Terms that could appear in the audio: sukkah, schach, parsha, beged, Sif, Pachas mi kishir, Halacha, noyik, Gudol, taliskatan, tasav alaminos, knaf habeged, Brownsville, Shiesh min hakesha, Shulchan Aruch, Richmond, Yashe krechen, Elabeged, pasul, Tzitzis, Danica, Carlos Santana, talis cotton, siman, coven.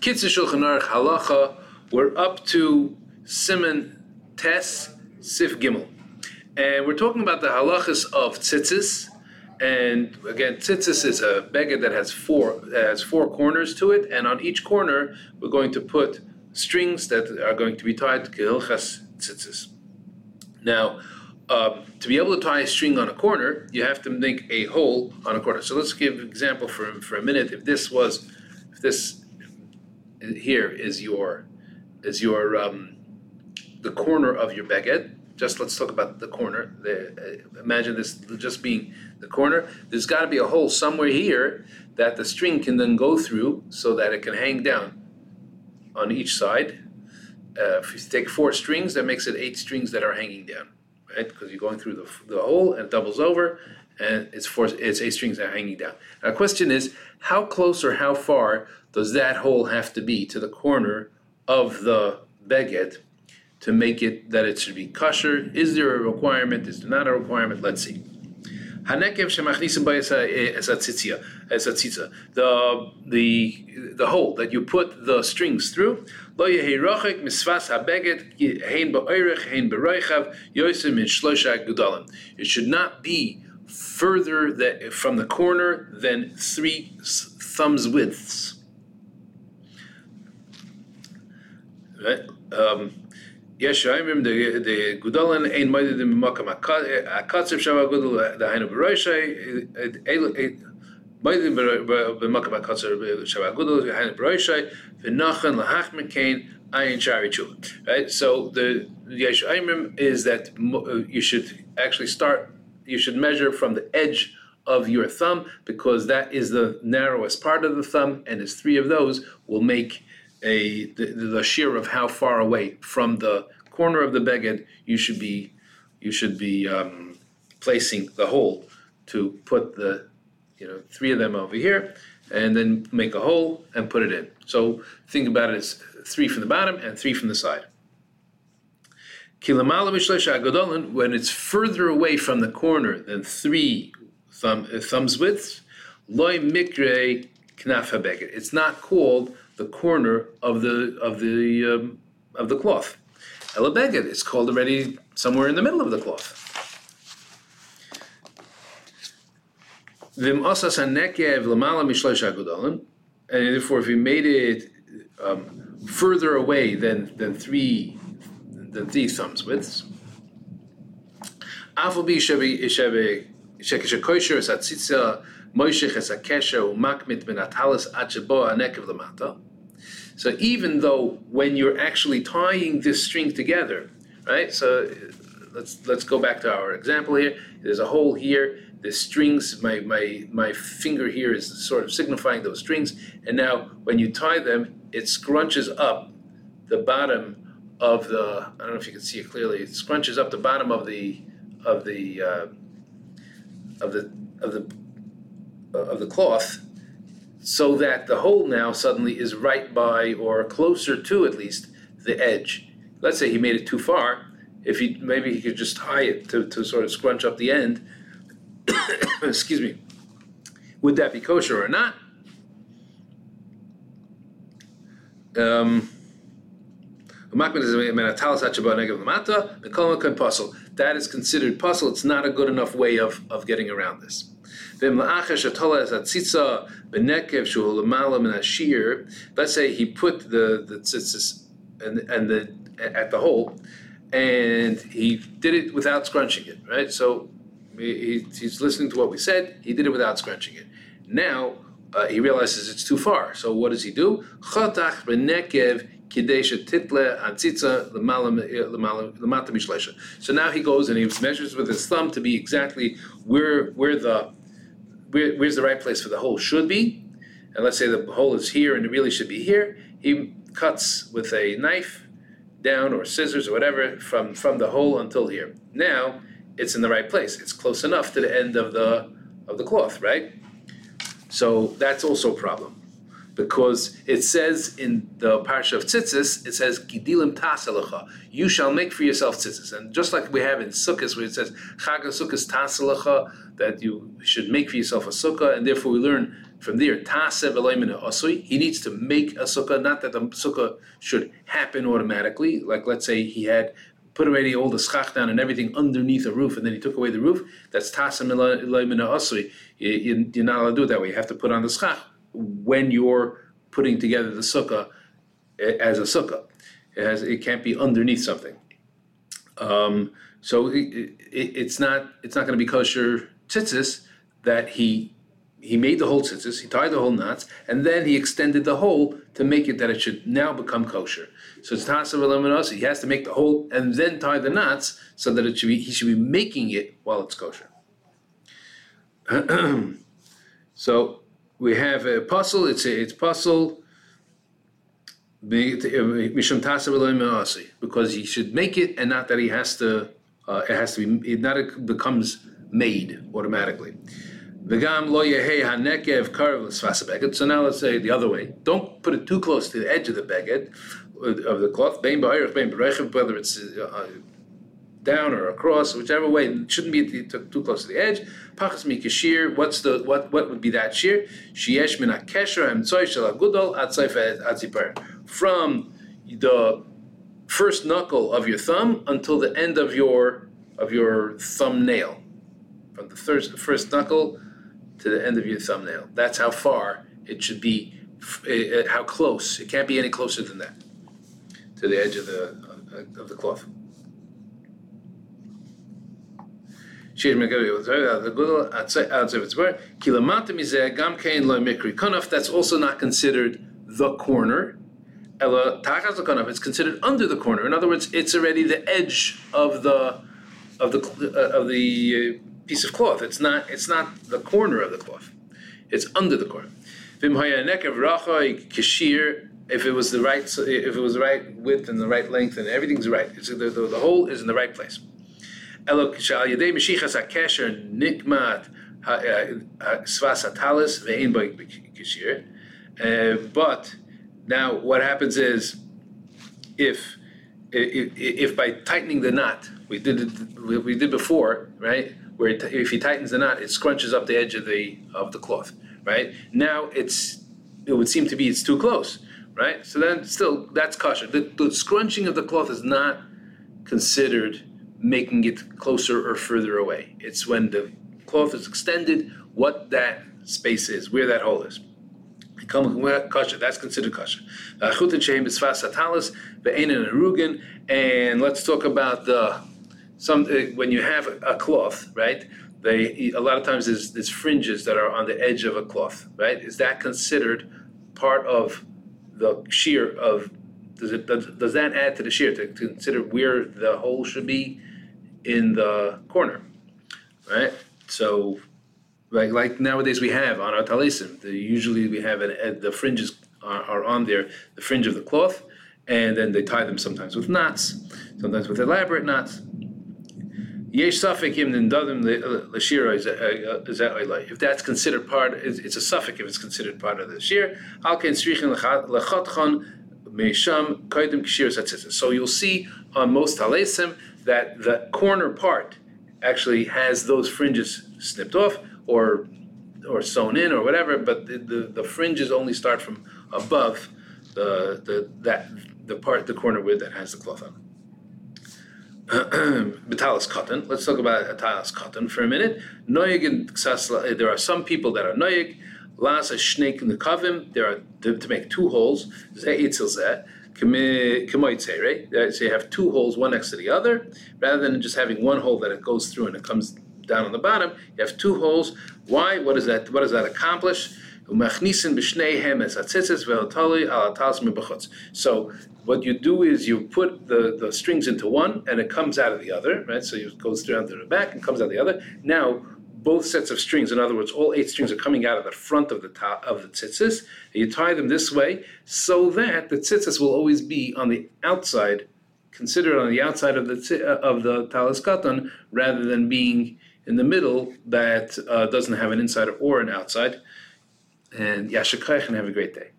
Kitzur Shulchan Aruch Halacha, we're up to Siman Tes Sif Gimel. And we're talking about the halachas of tzitzis. And again, tzitzis is a beged that has four corners to it. And on each corner, we're going to put strings that are going to be tied to Kehilcha's tzitzis. Now, to be able to tie a string on a corner, you have to make a hole on a corner. So let's give an example for a minute. If this here is the corner of your beged. Just let's talk about the corner. Imagine this just being the corner. There's got to be a hole somewhere here that the string can then go through so that it can hang down on each side. If you take four strings, that makes it eight strings that are hanging down. Right? Because you're going through the hole and it doubles over, and it's eight strings that are hanging down. Now, the question is, how close or how far does that hole have to be to the corner of the beged to make it that it should be kosher? Is there a requirement? Is there not a requirement? Let's see. The hole that you put the strings through, it should not be further from the corner than three thumbs widths. Right? Yeshuayim the Gudol ain moeded in makam akatziv shava Gudol daheinu b'roishai moeded b'makam akatziv shava Gudol daheinu b'roishai v'nachan lahachmir kain ayin shari tshuva. Right. So the Yeshuayim is that you should actually start. You should measure from the edge of your thumb, because that is the narrowest part of the thumb, and as three of those will make the shear of how far away from the corner of the beged you should be placing the hole to put the three of them over here, and then make a hole and put it in. So think about it as three from the bottom and three from the side. When it's further away from the corner than three thumbs widths, loy mikre knaf habeged. It's not called the corner of the cloth. Elabeged, it's called already somewhere in the middle of the cloth. And therefore, if we made it further away than three thumbs widths, so even though when you're actually tying this string together, right? So let's go back to our example here. There's a hole here. The strings, my finger here is sort of signifying those strings. And now when you tie them, it scrunches up the bottom of the. I don't know if you can see it clearly. It scrunches up the bottom of the cloth, so that the hole now suddenly is right by, or closer to at least, the edge. Let's say he made it too far. Maybe he could just tie it to sort of scrunch up the end. Excuse me. Would that be kosher or not? That is considered pasul. It's not a good enough way of getting around this. Let's say he put the tzitzis at the hole, and he did it without scrunching it, right? So he's listening to what we said. He did it without scrunching it. Now he realizes it's too far. So what does he do? So now he goes and he measures with his thumb to be exactly where's the right place for the hole should be. And let's say the hole is here and it really should be here. He cuts with a knife down, or scissors or whatever, from the hole until here. Now it's in the right place. It's close enough to the end of the cloth, right? So that's also a problem, because it says in the parsha of Tzitzis, it says, Gidilim tasalacha, you shall make for yourself tzitzis. And just like we have in sukkahs, where it says, Chag ha-sukkahs tasalacha, that you should make for yourself a sukkah, and therefore we learn From there, tasav alaminos osi, he needs to make a sukkah, not that the sukkah should happen automatically. Like, let's say he had put already all the schach down and everything underneath a roof, and then he took away the roof. That's tasav alaminos osi. You're not allowed to do it that way. You have to put on the schach when you're putting together the sukkah as a sukkah. It can't be underneath something. So it's not going to be kosher tzitzis that he made the whole tzitzis, he tied the whole knots, and then he extended the whole to make it that it should now become kosher. So it's tasav alaminos. He has to make the whole and then tie the knots so that it should be, he should be making it while it's kosher. So we have a pasul. It's pasul because he should make it, and not that he has to. It has to be. It not it becomes made automatically. So now let's say the other way. Don't put it too close to the edge of the beged, of the cloth. Whether it's down or across, whichever way, it shouldn't be too close to the edge. Pachas mi kishir. What would be that shear? Shiesh min hakesha emtsoy Gudol atzipar. From the first knuckle of your thumb until the end of your thumbnail, from the first knuckle to the end of your thumbnail. That's how far it should be. How close? It can't be any closer than that to the edge of the cloth. That's also not considered the corner. It's considered under the corner. In other words, it's already the edge of the piece of cloth. It's not the corner of the cloth. It's under the corner. If it was the right width and the right length and everything's right, the hole is in the right place. But now what happens is, if by tightening the knot, we did before, right? Where if he tightens the knot, it scrunches up the edge of the cloth, right? Now it would seem to be it's too close, right? So then still that's kosher. The scrunching of the cloth is not considered making it closer or further away. It's when the cloth is extended, what that space is, where that hole is. That's considered kosher. And let's talk about when you have a cloth, right? A lot of times there's fringes that are on the edge of a cloth, right? Is that considered part of the shear of? Does that add to the shear to consider where the hole should be in the corner, right? So, like nowadays we have on our talisim, usually we have the fringes are on there, the fringe of the cloth, and then they tie them sometimes with knots, sometimes with elaborate knots. If that's considered part, it's a suffix if it's considered part of the shear. So you'll see on most talesim that the corner part actually has those fringes snipped off or sewn in or whatever, but the fringes only start from above the corner with that has the cloth on. Talis cotton. Let's talk about a talis cotton for a minute. Noyik and ksas. There are some people that are noyik. Las a snake in the coven. There are to make two holes. Zeh itzel zeh. Kemoitze, right? So you have two holes, one next to the other, rather than just having one hole that it goes through and it comes down on the bottom. You have two holes. Why? What does that accomplish? So what you do is you put the strings into one and it comes out of the other, right? So it goes down to the back and comes out the other. Now both sets of strings, in other words, all 8 strings are coming out of the front of the top of the tzitzis. You tie them this way so that the tzitzis will always be on the outside, considered on the outside of the taliskatan, rather than being in the middle that doesn't have an inside or an outside. And Yashe krechen, have a great day.